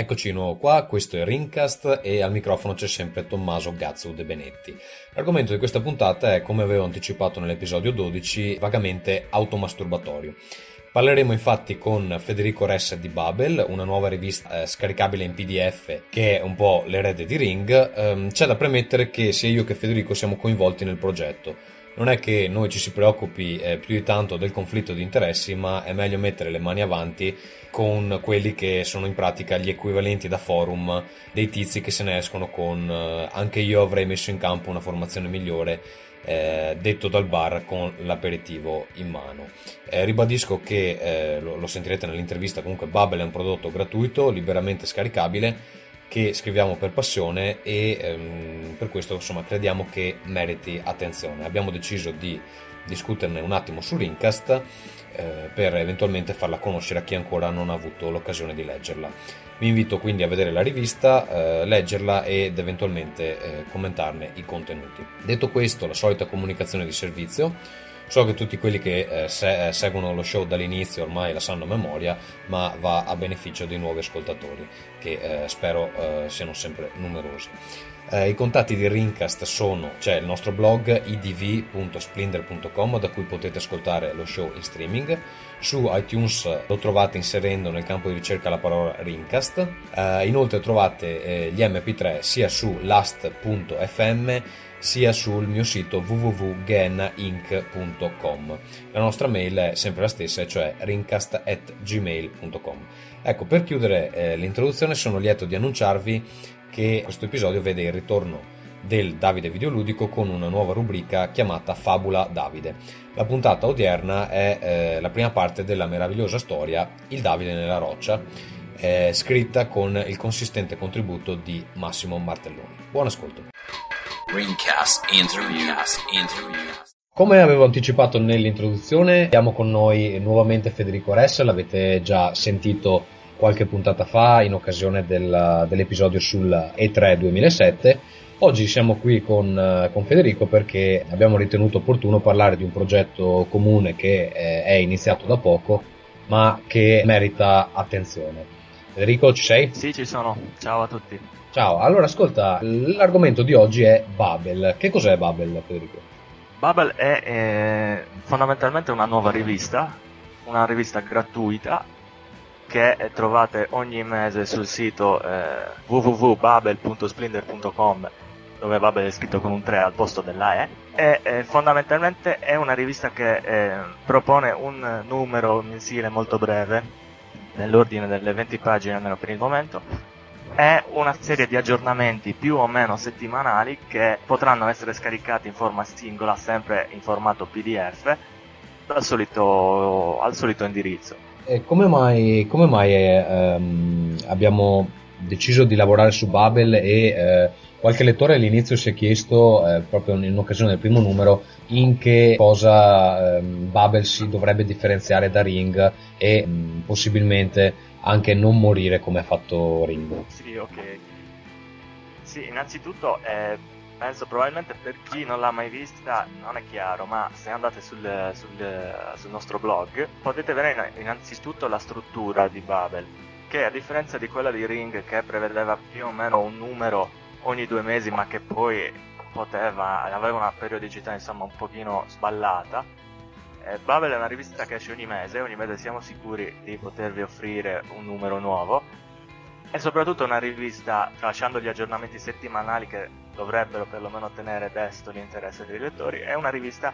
Eccoci di nuovo qua, questo è Ringcast e al microfono c'è sempre Tommaso Gazzu De Benetti. L'argomento di questa puntata è, come avevo anticipato nell'episodio 12, vagamente automasturbatorio. Parleremo infatti con Federico Res di Babel, una nuova rivista scaricabile in PDF che è un po' l'erede di Ring. C'è da premettere che sia io che Federico siamo coinvolti nel progetto. Non è che noi ci si preoccupi più di tanto del conflitto di interessi, ma è meglio mettere le mani avanti con quelli che sono in pratica gli equivalenti da forum dei tizi che se ne escono con anche io avrei messo in campo una formazione migliore, detto dal bar con l'aperitivo in mano. Ribadisco che lo sentirete nell'intervista, comunque Babel è un prodotto gratuito, liberamente scaricabile, che scriviamo per passione e per questo insomma crediamo che meriti attenzione. Abbiamo deciso di discuterne un attimo su Ringcast per eventualmente farla conoscere a chi ancora non ha avuto l'occasione di leggerla. Vi invito quindi a vedere la rivista, leggerla ed eventualmente commentarne i contenuti. Detto questo, la solita comunicazione di servizio. So che tutti quelli che seguono lo show dall'inizio ormai la sanno a memoria, ma va a beneficio dei nuovi ascoltatori, che spero siano sempre numerosi. I contatti di Ringcast sono, c'è il nostro blog idv.splinder.com da cui potete ascoltare lo show in streaming, su iTunes lo trovate inserendo nel campo di ricerca la parola Ringcast, inoltre trovate gli mp3 sia su last.fm sia sul mio sito www.genainc.com. La nostra mail è sempre la stessa, cioè ringcast@gmail.com. Ecco, per chiudere l'introduzione sono lieto di annunciarvi che questo episodio vede il ritorno del Davide Videoludico con una nuova rubrica chiamata Fabula Davide. La puntata odierna è la prima parte della meravigliosa storia Il Davide nella roccia, scritta con il consistente contributo di Massimo Martelloni. Buon ascolto. Ringcast interview. Come avevo anticipato nell'introduzione, abbiamo con noi nuovamente Federico Res, l'avete già sentito qualche puntata fa in occasione dell'episodio sul E3 2007. Oggi siamo qui con Federico perché abbiamo ritenuto opportuno parlare di un progetto comune che è iniziato da poco ma che merita attenzione. Federico, ci sei? Sì, ci sono. Ciao a tutti. Ciao, allora ascolta, l'argomento di oggi è Babel. Che cos'è Babel, Federico? Babel è fondamentalmente una nuova rivista, una rivista gratuita che trovate ogni mese sul sito www.babel.splinder.com, dove Babel è scritto con un 3 al posto della E, e fondamentalmente è una rivista che propone un numero mensile molto breve, nell'ordine delle 20 pagine almeno per il momento, e una serie di aggiornamenti più o meno settimanali che potranno essere scaricati in forma singola, sempre in formato PDF, al solito indirizzo. E come mai abbiamo deciso di lavorare su Babel e qualche lettore all'inizio si è chiesto, proprio in occasione del primo numero, in che cosa Babel si dovrebbe differenziare da Ring e possibilmente anche non morire come ha fatto Ring. Sì, ok. Sì, innanzitutto penso probabilmente per chi non l'ha mai vista non è chiaro, ma se andate sul nostro blog potete vedere innanzitutto la struttura di Babel, che a differenza di quella di Ring che prevedeva più o meno un numero ogni 2 mesi ma che poi aveva una periodicità insomma un pochino sballata, Babel è una rivista che esce ogni mese siamo sicuri di potervi offrire un numero nuovo e soprattutto una rivista, lasciando gli aggiornamenti settimanali che dovrebbero perlomeno tenere desto l'interesse dei lettori, è una rivista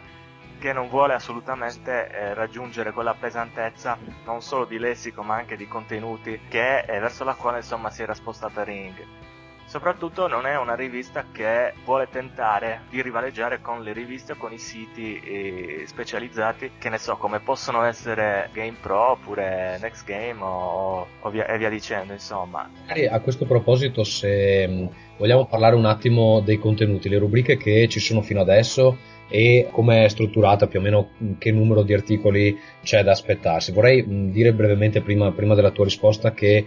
che non vuole assolutamente raggiungere quella pesantezza non solo di lessico ma anche di contenuti che è verso la quale insomma si era spostata Ring. Soprattutto non è una rivista che vuole tentare di rivaleggiare con le riviste o con i siti specializzati, che ne so, come possono essere GamePro oppure NextGame e via dicendo insomma. A questo proposito, se vogliamo parlare un attimo dei contenuti, le rubriche che ci sono fino adesso e come è strutturata, più o meno che numero di articoli c'è da aspettarsi. Vorrei dire brevemente prima della tua risposta che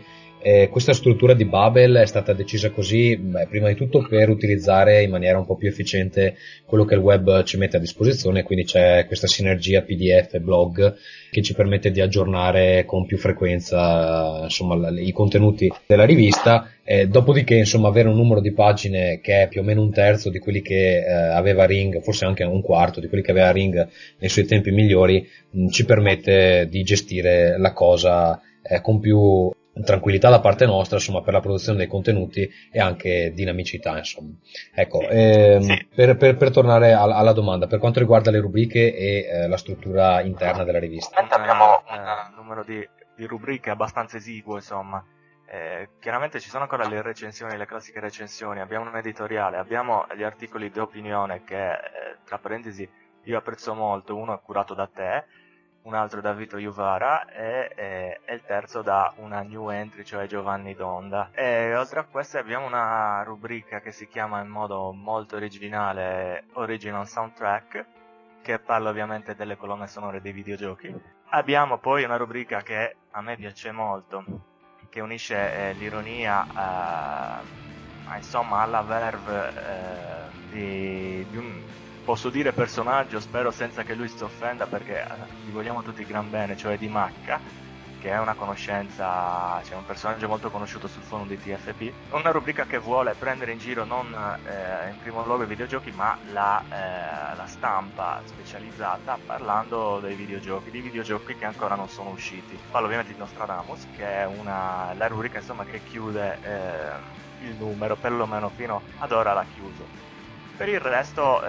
Questa struttura di Babel è stata decisa così, prima di tutto per utilizzare in maniera un po' più efficiente quello che il web ci mette a disposizione, quindi c'è questa sinergia PDF blog che ci permette di aggiornare con più frequenza, insomma, i contenuti della rivista, dopodiché, insomma, avere un numero di pagine che è più o meno un terzo di quelli che aveva Ring, forse anche un quarto di quelli che aveva Ring nei suoi tempi migliori, ci permette di gestire la cosa con più tranquillità da parte nostra, insomma, per la produzione dei contenuti e anche dinamicità, insomma. Ecco, per tornare alla domanda, per quanto riguarda le rubriche e la struttura interna della rivista, abbiamo un numero di rubriche abbastanza esiguo, insomma. Chiaramente ci sono ancora le recensioni, le classiche recensioni, abbiamo un editoriale, abbiamo gli articoli di opinione che, tra parentesi, io apprezzo molto, uno è curato da te, un altro da Vito Iovara e il terzo da una new entry, cioè Giovanni Donda. E oltre a queste abbiamo una rubrica che si chiama in modo molto originale Original Soundtrack, che parla ovviamente delle colonne sonore dei videogiochi. Abbiamo poi una rubrica che a me piace molto, che unisce l'ironia insomma alla verve di un, posso dire, personaggio, spero senza che lui si offenda, perché gli vogliamo tutti gran bene, cioè di Macca, che è una conoscenza, cioè un personaggio molto conosciuto sul forum di TFP. Una rubrica che vuole prendere in giro non in primo luogo i videogiochi, ma la stampa specializzata, parlando dei videogiochi, di videogiochi che ancora non sono usciti. Parlo ovviamente di Nostradamus, che è la rubrica, insomma, che chiude il numero, perlomeno fino ad ora l'ha chiuso. Per il resto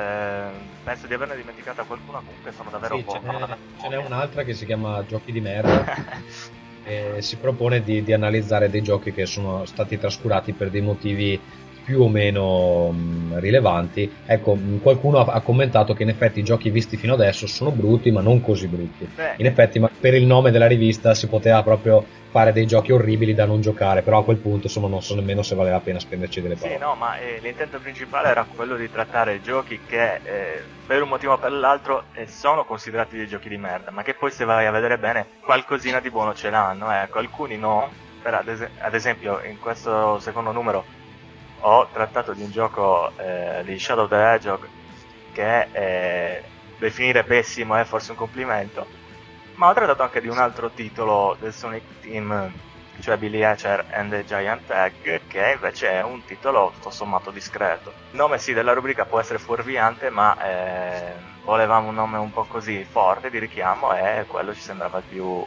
penso di averne dimenticata qualcuna, comunque sono davvero ce n'è un'altra che si chiama Giochi di merda e si propone di analizzare dei giochi che sono stati trascurati per dei motivi più o meno rilevanti. Ecco, qualcuno ha commentato che in effetti i giochi visti fino adesso sono brutti, ma non così brutti. Beh, in effetti, ma per il nome della rivista si poteva proprio fare dei giochi orribili da non giocare, però a quel punto, insomma, non so nemmeno se valeva la pena spenderci delle parole. Sì, no, ma l'intento principale era quello di trattare giochi che per un motivo o per l'altro sono considerati dei giochi di merda, ma che poi, se vai a vedere bene, qualcosina di buono ce l'hanno, ecco. Alcuni no, per ad esempio in questo secondo numero ho trattato di un gioco di Shadow the Hedgehog che definire pessimo è forse un complimento, ma ho trattato anche di un altro titolo del Sonic Team, cioè Billy Hatcher and the Giant Egg, che invece è un titolo tutto sommato discreto. Il nome, sì, della rubrica può essere fuorviante, ma volevamo un nome un po' così forte di richiamo e quello ci sembrava più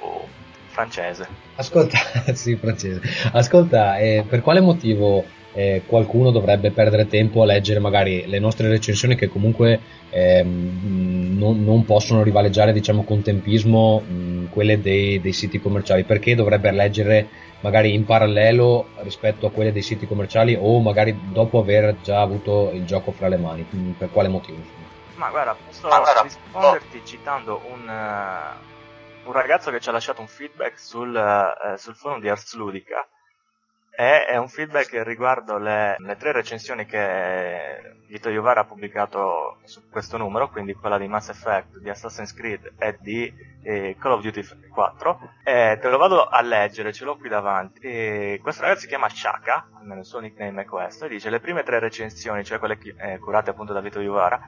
francese. Ascolta, sì, francese. Ascolta, per quale motivo qualcuno dovrebbe perdere tempo a leggere magari le nostre recensioni, che comunque non possono rivaleggiare, diciamo, con tempismo quelle dei siti commerciali? Perché dovrebbe leggere magari in parallelo rispetto a quelle dei siti commerciali, o magari dopo aver già avuto il gioco fra le mani? Per quale motivo? Ma guarda, posso risponderti citando un ragazzo che ci ha lasciato un feedback sul forum di Ars Ludica. È un feedback riguardo le tre recensioni che Vito Iovara ha pubblicato su questo numero, quindi quella di Mass Effect, di Assassin's Creed e di Call of Duty 4. Te lo vado a leggere, ce l'ho qui davanti. Questo ragazzo si chiama Shaka, almeno il suo nickname è questo, e dice: le prime tre recensioni, cioè quelle curate appunto da Vito Iovara,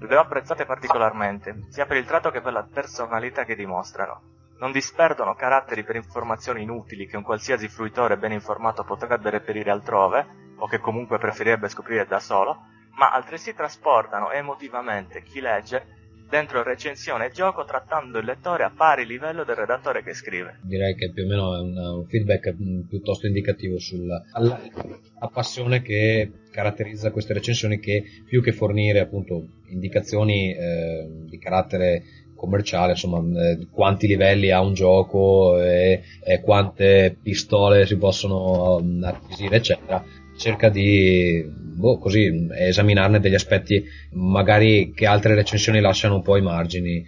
le ho apprezzate particolarmente, sia per il tratto che per la personalità che dimostrano. Non disperdono caratteri per informazioni inutili che un qualsiasi fruitore ben informato potrebbe reperire altrove, o che comunque preferirebbe scoprire da solo, ma altresì trasportano emotivamente chi legge dentro recensione e gioco, trattando il lettore a pari livello del redattore che scrive. Direi che più o meno è un feedback piuttosto indicativo sulla la passione che caratterizza queste recensioni, che più che fornire appunto indicazioni di carattere commerciale, insomma, quanti livelli ha un gioco e quante pistole si possono acquisire, eccetera, cerca di così esaminarne degli aspetti magari che altre recensioni lasciano un po' ai margini,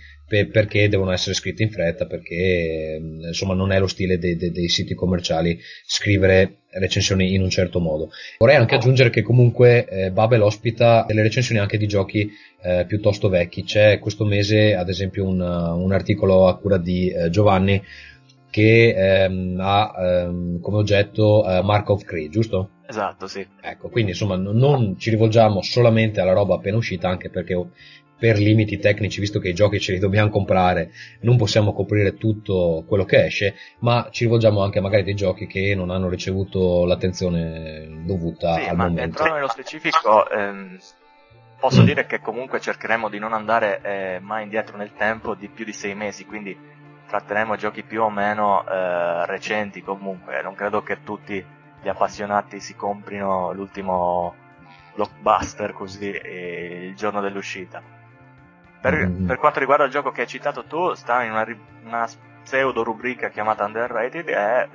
perché devono essere scritte in fretta, perché insomma non è lo stile dei siti commerciali scrivere recensioni in un certo modo. Vorrei anche aggiungere che comunque Babel ospita delle recensioni anche di giochi piuttosto vecchi. C'è questo mese ad esempio un articolo a cura di Giovanni che ha come oggetto Mark of Cree, giusto? Esatto, sì. Ecco, quindi insomma non ci rivolgiamo solamente alla roba appena uscita, anche perché per limiti tecnici, visto che i giochi ce li dobbiamo comprare, non possiamo coprire tutto quello che esce, ma ci rivolgiamo anche magari a dei giochi che non hanno ricevuto l'attenzione dovuta al momento. Entrando nello specifico, posso dire che comunque cercheremo di non andare mai indietro nel tempo di più di 6 mesi, quindi tratteremo giochi più o meno recenti comunque. Non credo che tutti gli appassionati si comprino l'ultimo blockbuster così il giorno dell'uscita. Per quanto riguarda il gioco che hai citato tu, sta in una pseudo rubrica chiamata Underrated, è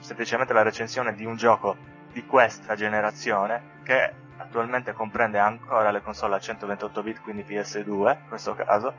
semplicemente la recensione di un gioco di questa generazione che attualmente comprende ancora le console a 128 bit, quindi PS2 in questo caso,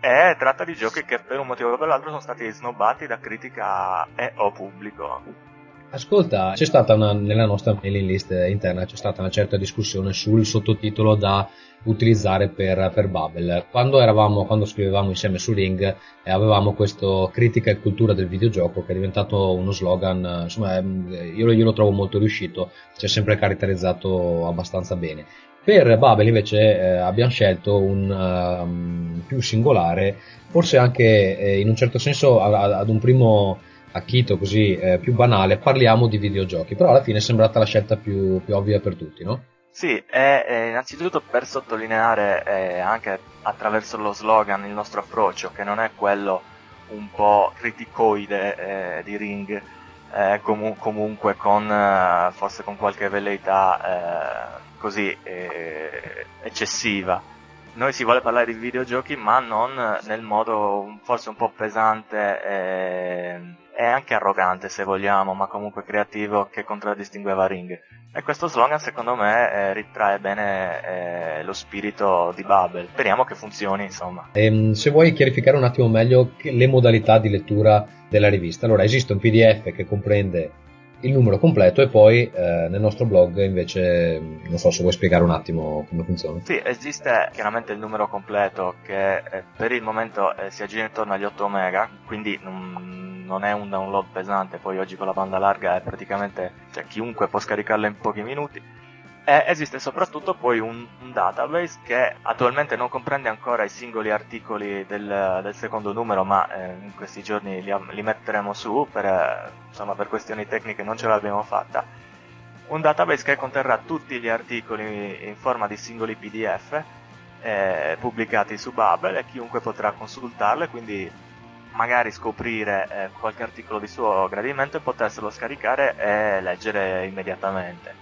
e tratta di giochi che per un motivo o per l'altro sono stati snobbati da critica e o pubblico. Ascolta, c'è stata nella nostra mailing list interna c'è stata una certa discussione sul sottotitolo da utilizzare per Babel. Quando scrivevamo insieme su Ring avevamo questo critica e cultura del videogioco che è diventato uno slogan, insomma io lo trovo molto riuscito, ci è sempre caratterizzato abbastanza bene. Per Babel invece abbiamo scelto un più singolare, forse anche in un certo senso ad un primo acchito così più banale, parliamo di videogiochi, però alla fine è sembrata la scelta più ovvia per tutti, no? Sì, innanzitutto per sottolineare anche attraverso lo slogan il nostro approccio, che non è quello un po' criticoide di Ring, comunque con forse con qualche velleità così eccessiva. Noi si vuole parlare di videogiochi, ma non nel modo forse un po' pesante e anche arrogante se vogliamo, ma comunque creativo, che contraddistingueva Ring. E questo slogan secondo me ritrae bene lo spirito di Babel. Speriamo che funzioni, insomma. Se vuoi chiarificare un attimo meglio le modalità di lettura della rivista. Allora, esiste un PDF che comprende il numero completo e poi nel nostro blog invece non so se vuoi spiegare un attimo come funziona. Sì, esiste chiaramente il numero completo che per il momento si aggira intorno agli 8 mega, quindi non è un download pesante, poi oggi con la banda larga è praticamente, cioè, chiunque può scaricarlo in pochi minuti. E esiste soprattutto poi un database che attualmente non comprende ancora i singoli articoli del secondo numero, ma in questi giorni li metteremo su, insomma per questioni tecniche non ce l'abbiamo fatta. Un database che conterrà tutti gli articoli in forma di singoli PDF pubblicati su Babel, e chiunque potrà consultarle, quindi magari scoprire qualche articolo di suo gradimento e poterselo scaricare e leggere immediatamente.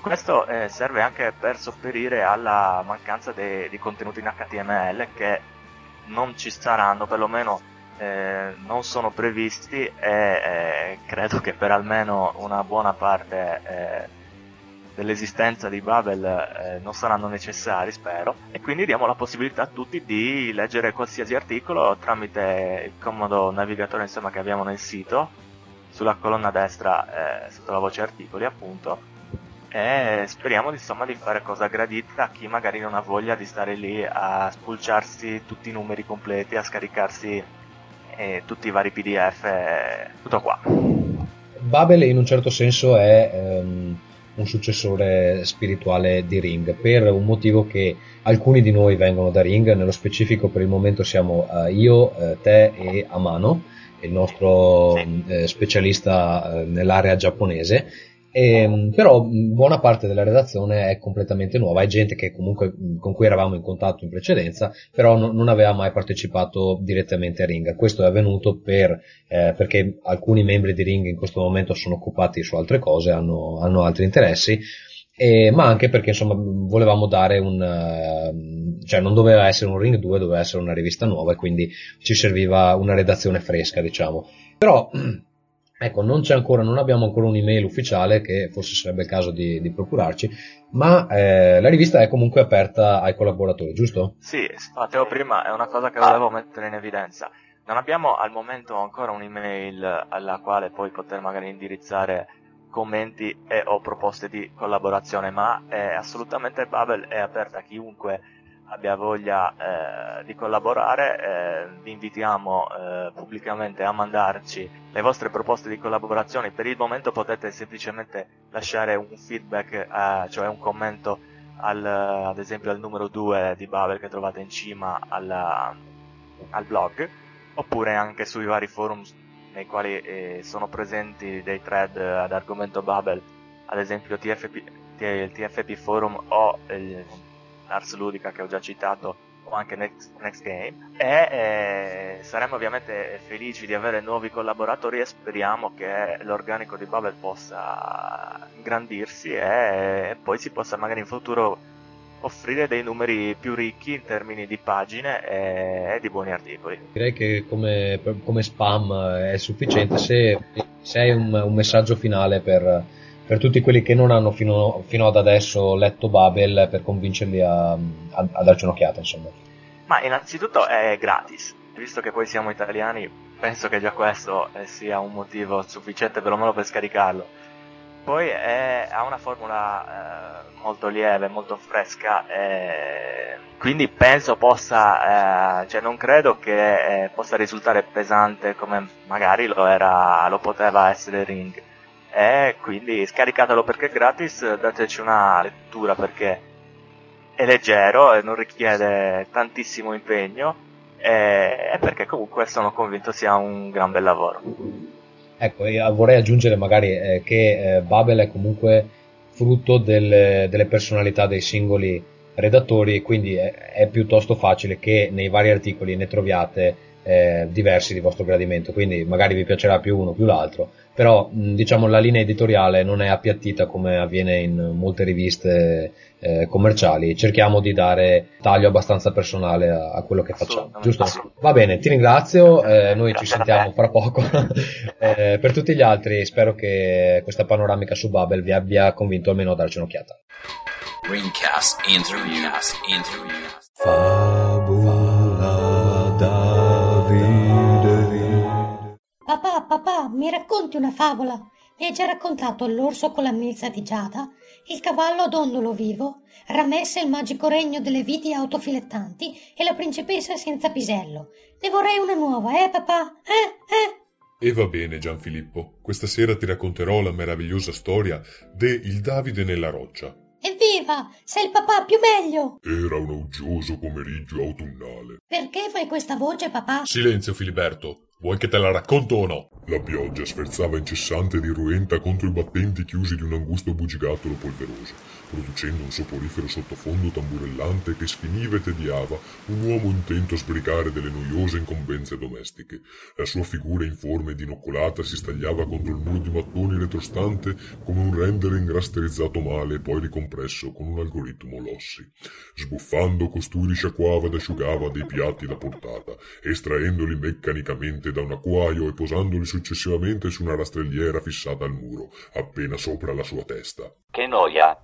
Questo serve anche per sopperire alla mancanza di contenuti in HTML che non ci saranno, perlomeno non sono previsti, e credo che per almeno una buona parte dell'esistenza di Babel non saranno necessari, spero, e quindi diamo la possibilità a tutti di leggere qualsiasi articolo tramite il comodo navigatore, insomma, che abbiamo nel sito, sulla colonna destra sotto la voce articoli appunto. E speriamo insomma di fare cosa gradita a chi magari non ha voglia di stare lì a spulciarsi tutti i numeri completi, a scaricarsi tutti i vari PDF, tutto qua. Babel in un certo senso è un successore spirituale di Ring, per un motivo che alcuni di noi vengono da Ring, nello specifico per il momento siamo io, te e Amano, il nostro specialista nell'area giapponese. Però buona parte della redazione è completamente nuova, è gente che comunque con cui eravamo in contatto in precedenza, però non aveva mai partecipato direttamente a Ring. Questo è avvenuto perché alcuni membri di Ring in questo momento sono occupati su altre cose, hanno altri interessi, ma anche perché insomma volevamo dare cioè non doveva essere un Ring 2, doveva essere una rivista nuova e quindi ci serviva una redazione fresca, diciamo. Però ecco, non abbiamo ancora un'email ufficiale che forse sarebbe il caso di procurarci, ma la rivista è comunque aperta ai collaboratori, giusto? Sì, facevo prima, è una cosa che volevo mettere in evidenza. Non abbiamo al momento ancora un'email alla quale poi poter magari indirizzare commenti e o proposte di collaborazione, ma assolutamente Babel è aperta a chiunque abbia voglia di collaborare, vi invitiamo pubblicamente a mandarci le vostre proposte di collaborazione. Per il momento potete semplicemente lasciare un feedback, cioè un commento ad esempio al numero 2 di Babel che trovate in cima al blog, oppure anche sui vari forum nei quali sono presenti dei thread ad argomento Babel, ad esempio il TFP forum o Ars Ludica che ho già citato, o anche NextGame, e saremo ovviamente felici di avere nuovi collaboratori e speriamo che l'organico di Babel possa ingrandirsi e poi si possa magari in futuro offrire dei numeri più ricchi in termini di pagine e di buoni articoli. Direi che come spam è sufficiente. Se hai un messaggio finale per tutti quelli che non hanno fino ad adesso letto Babel, per convincerli a darci un'occhiata, insomma. Ma innanzitutto è gratis, visto che poi siamo italiani, penso che già questo sia un motivo sufficiente perlomeno per scaricarlo. Poi ha una formula molto lieve, molto fresca, quindi penso possa, cioè non credo che possa risultare pesante come magari lo poteva essere Ring. E quindi scaricatelo perché è gratis, dateci una lettura perché è leggero e non richiede tantissimo impegno, e perché comunque sono convinto sia un gran bel lavoro. Ecco, io vorrei aggiungere magari che Babel è comunque frutto delle personalità dei singoli redattori, quindi è piuttosto facile che nei vari articoli ne troviate diversi di vostro gradimento, quindi magari vi piacerà più uno più l'altro, però diciamo la linea editoriale non è appiattita come avviene in molte riviste commerciali. Cerchiamo di dare taglio abbastanza personale a quello che facciamo, giusto? Va bene, ti ringrazio, noi ci sentiamo fra poco. Per tutti gli altri spero che questa panoramica su Babel vi abbia convinto almeno a darci un'occhiata. Ringcast Interview. Papà, mi racconti una favola? Mi hai già raccontato l'orso con la milza di giada, il cavallo ad ondolo vivo, Ramessa e il magico regno delle viti autofilettanti e la principessa senza pisello. Ne vorrei una nuova, papà? E va bene, Gianfilippo. Questa sera ti racconterò la meravigliosa storia de Il Davide nella roccia. Evviva! Sei il papà più meglio! Era un uggioso pomeriggio autunnale. Perché fai questa voce, papà? Silenzio, Filiberto! Vuoi che te la racconto o no? La pioggia sferzava incessante e diruenta contro i battenti chiusi di un angusto bugigattolo polveroso, producendo un soporifero sottofondo tamburellante che sfiniva e tediava un uomo intento a sbrigare delle noiose incombenze domestiche. La sua figura informe ed inoccolata si stagliava contro il muro di mattoni retrostante come un render ingrasterizzato male e poi ricompresso con un algoritmo Lossi. Sbuffando, costui risciacquava ed asciugava dei piatti da portata, estraendoli meccanicamente da un acquaio e posandoli successivamente su una rastrelliera fissata al muro, appena sopra la sua testa. Che noia!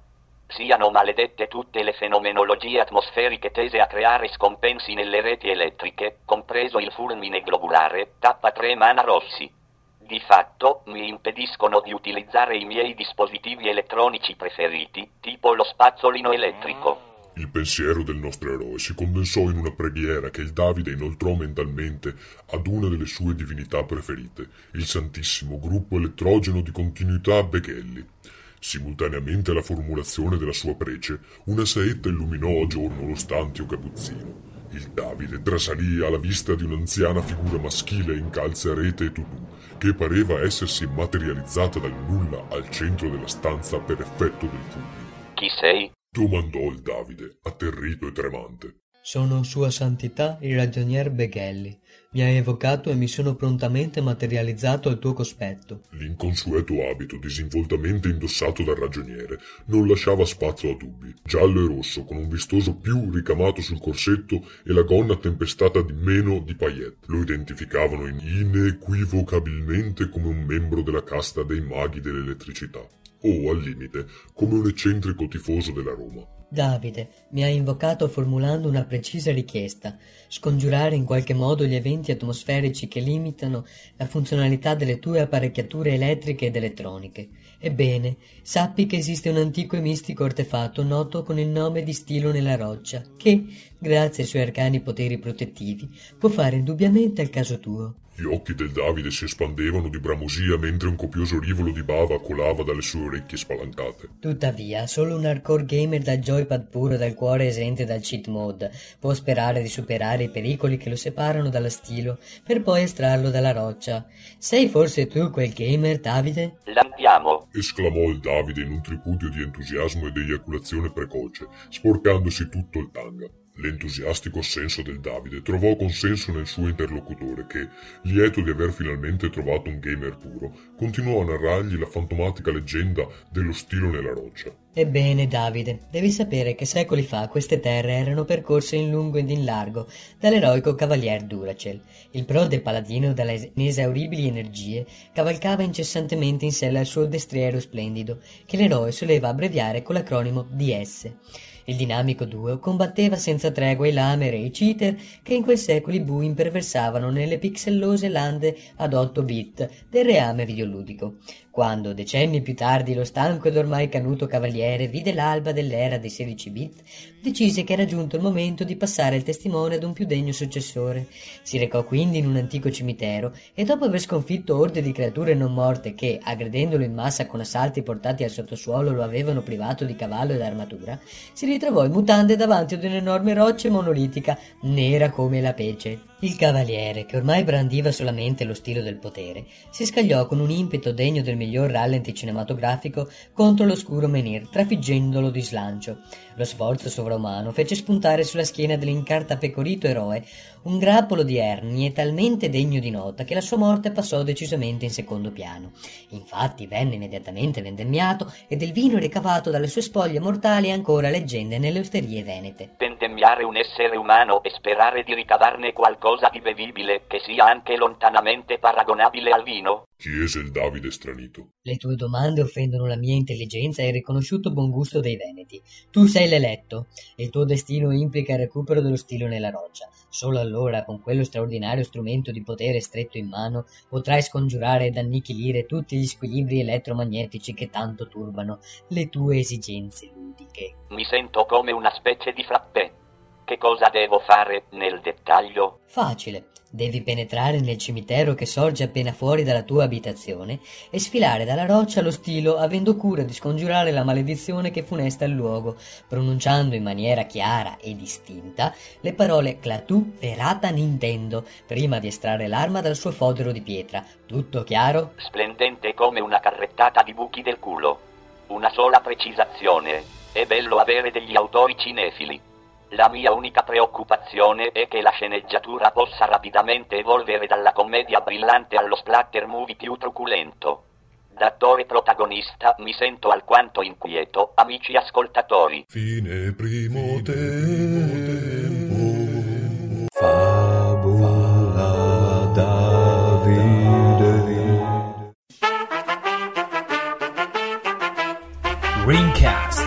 Siano maledette tutte le fenomenologie atmosferiche tese a creare scompensi nelle reti elettriche, compreso il fulmine globulare, K3 Mana Rossi. Di fatto, mi impediscono di utilizzare i miei dispositivi elettronici preferiti, tipo lo spazzolino elettrico. Il pensiero del nostro eroe si condensò in una preghiera che il Davide inoltrò mentalmente ad una delle sue divinità preferite, il santissimo gruppo elettrogeno di continuità Beghelli. Simultaneamente alla formulazione della sua prece, una saetta illuminò a giorno lo stantio capuzzino. Il Davide trasalì alla vista di un'anziana figura maschile in calze a rete e tutù, che pareva essersi materializzata dal nulla al centro della stanza per effetto del fulmine. Chi sei? Domandò il Davide, atterrito e tremante. Sono Sua Santità il Ragionier Beghelli. Mi hai evocato e mi sono prontamente materializzato al tuo cospetto. L'inconsueto abito disinvoltamente indossato dal ragioniere non lasciava spazio a dubbi. Giallo e rosso, con un vistoso più ricamato sul corsetto e la gonna tempestata di meno di paillette, lo identificavano inequivocabilmente come un membro della casta dei maghi dell'elettricità, o, al limite, come un eccentrico tifoso della Roma. Davide mi ha invocato formulando una precisa richiesta: scongiurare in qualche modo gli eventi atmosferici che limitano la funzionalità delle tue apparecchiature elettriche ed elettroniche. Ebbene, sappi che esiste un antico e mistico artefatto noto con il nome di Stilo nella roccia che, grazie ai suoi arcani poteri protettivi, può fare indubbiamente al caso tuo. Gli occhi del Davide si espandevano di bramosia mentre un copioso rivolo di bava colava dalle sue orecchie spalancate. Tuttavia, solo un hardcore gamer dal joypad puro e dal cuore esente dal cheat mode può sperare di superare i pericoli che lo separano dalla Stilo per poi estrarlo dalla roccia. Sei forse tu quel gamer, Davide? L'abbiamo! Esclamò il Davide in un tripudio di entusiasmo ed eiaculazione precoce, sporcandosi tutto il tanga. L'entusiastico assenso del Davide trovò consenso nel suo interlocutore che, lieto di aver finalmente trovato un gamer puro, continuò a narrargli la fantomatica leggenda dello Stilo nella roccia. Ebbene Davide, devi sapere che secoli fa queste terre erano percorse in lungo ed in largo dall'eroico Cavalier Duracel. Il prode paladino dalle inesauribili energie cavalcava incessantemente in sella il suo destriero splendido, che l'eroe soleva abbreviare con l'acronimo DS. Il dinamico duo combatteva senza tregua i lamere e i cheater che in quei secoli bui imperversavano nelle pixellose lande ad 8 bit del reame videoludico. Quando, decenni più tardi, lo stanco ed ormai canuto cavaliere vide l'alba dell'era dei 16 bit, decise che era giunto il momento di passare il testimone ad un più degno successore. Si recò quindi in un antico cimitero e, dopo aver sconfitto orde di creature non morte che, aggredendolo in massa con assalti portati al sottosuolo, lo avevano privato di cavallo ed armatura, si ritrovò in mutande davanti ad un'enorme roccia monolitica, nera come la pece. Il cavaliere, che ormai brandiva solamente lo stilo del potere, si scagliò con un impeto degno del miglior rallenti cinematografico contro l'oscuro menhir, trafiggendolo di slancio. Lo sforzo sovraumano fece spuntare sulla schiena dell'incartapecorito eroe un grappolo di ernie talmente degno di nota che la sua morte passò decisamente in secondo piano. Infatti venne immediatamente vendemmiato e del vino ricavato dalle sue spoglie mortali ancora leggende nelle osterie venete. Vendemmiare un essere umano e sperare di ricavarne qualcosa di bevibile che sia anche lontanamente paragonabile al vino? Chiese il Davide stranito. Le tue domande offendono la mia intelligenza e il riconosciuto buon gusto dei veneti. Tu sei l'eletto e il tuo destino implica il recupero dello stilo nella roccia. Solo allora, con quello straordinario strumento di potere stretto in mano, potrai scongiurare ed annichilire tutti gli squilibri elettromagnetici che tanto turbano le tue esigenze ludiche. Mi sento come una specie di frappè. Che cosa devo fare nel dettaglio? Facile. Devi penetrare nel cimitero che sorge appena fuori dalla tua abitazione e sfilare dalla roccia lo stilo avendo cura di scongiurare la maledizione che funesta il luogo, pronunciando in maniera chiara e distinta le parole Klaatu verata Nintendo, prima di estrarre l'arma dal suo fodero di pietra. Tutto chiaro? Splendente come una carrettata di buchi del culo. Una sola precisazione. È bello avere degli autori cinefili. La mia unica preoccupazione è che la sceneggiatura possa rapidamente evolvere dalla commedia brillante allo splatter movie più truculento. D'attore protagonista mi sento alquanto inquieto, amici ascoltatori. Fine primo tempo. Fabula Davide. Ringcast.